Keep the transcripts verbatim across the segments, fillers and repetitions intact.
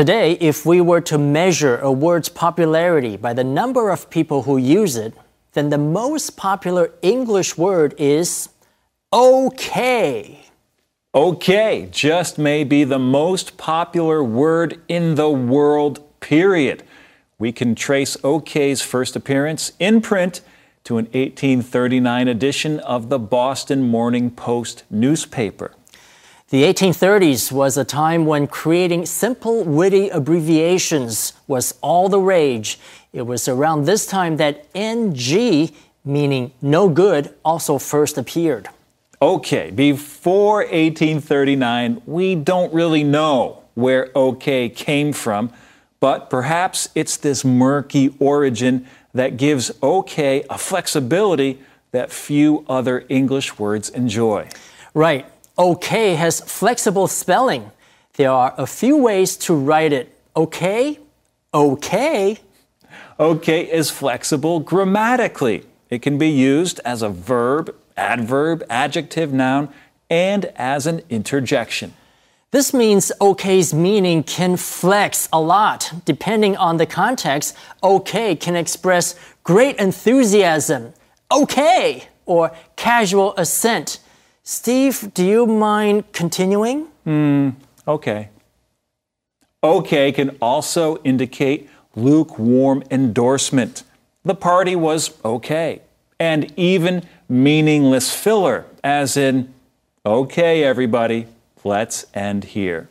Today, if we were to measure a word's popularity by the number of people who use it, then the most popular English word is okay. Okay just may be the most popular word in the world, period. We can trace okay's first appearance in print to an eighteen thirty-nine edition of the Boston Morning Post newspaper.The eighteen thirties was a time when creating simple, witty abbreviations was all the rage. It was around this time that N G, meaning no good, also first appeared. Okay, before eighteen thirty-nine, we don't really know where okay came from, but perhaps it's this murky origin that gives okay a flexibility that few other English words enjoy. Right.Okay has flexible spelling. There are a few ways to write it. Okay, okay. Okay is flexible grammatically. It can be used as a verb, adverb, adjective, noun, and as an interjection. This means okay's meaning can flex a lot. Depending on the context, okay can express great enthusiasm, okay, or casual assent.Steve, do you mind continuing? Hmm, okay. Okay can also indicate lukewarm endorsement. The party was okay. And even meaningless filler, as in, okay, everybody, let's end here.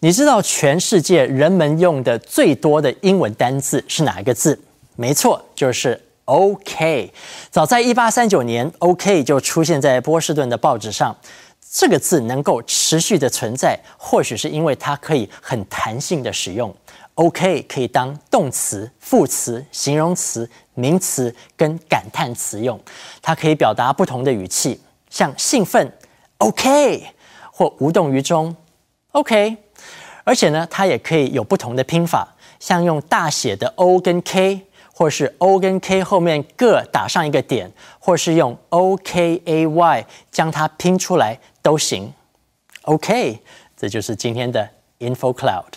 你知道全世界人们用的最多的英文单字是哪一个字？没错，就是OK 早在eighteen thirty-nine年 OK 就出现在波士顿的报纸上这个字能够持续的存在或许是因为它可以很弹性的使用 OK 可以当动词副词形容词名词跟感叹词用它可以表达不同的语气像兴奋 OK 或无动于衷 OK 而且呢它也可以有不同的拼法像用大写的 O 跟 K或是 O 跟 K 后面各打上一个点或是用 O K A Y 将它拼出来都行 OK 这就是今天的 InfoCloud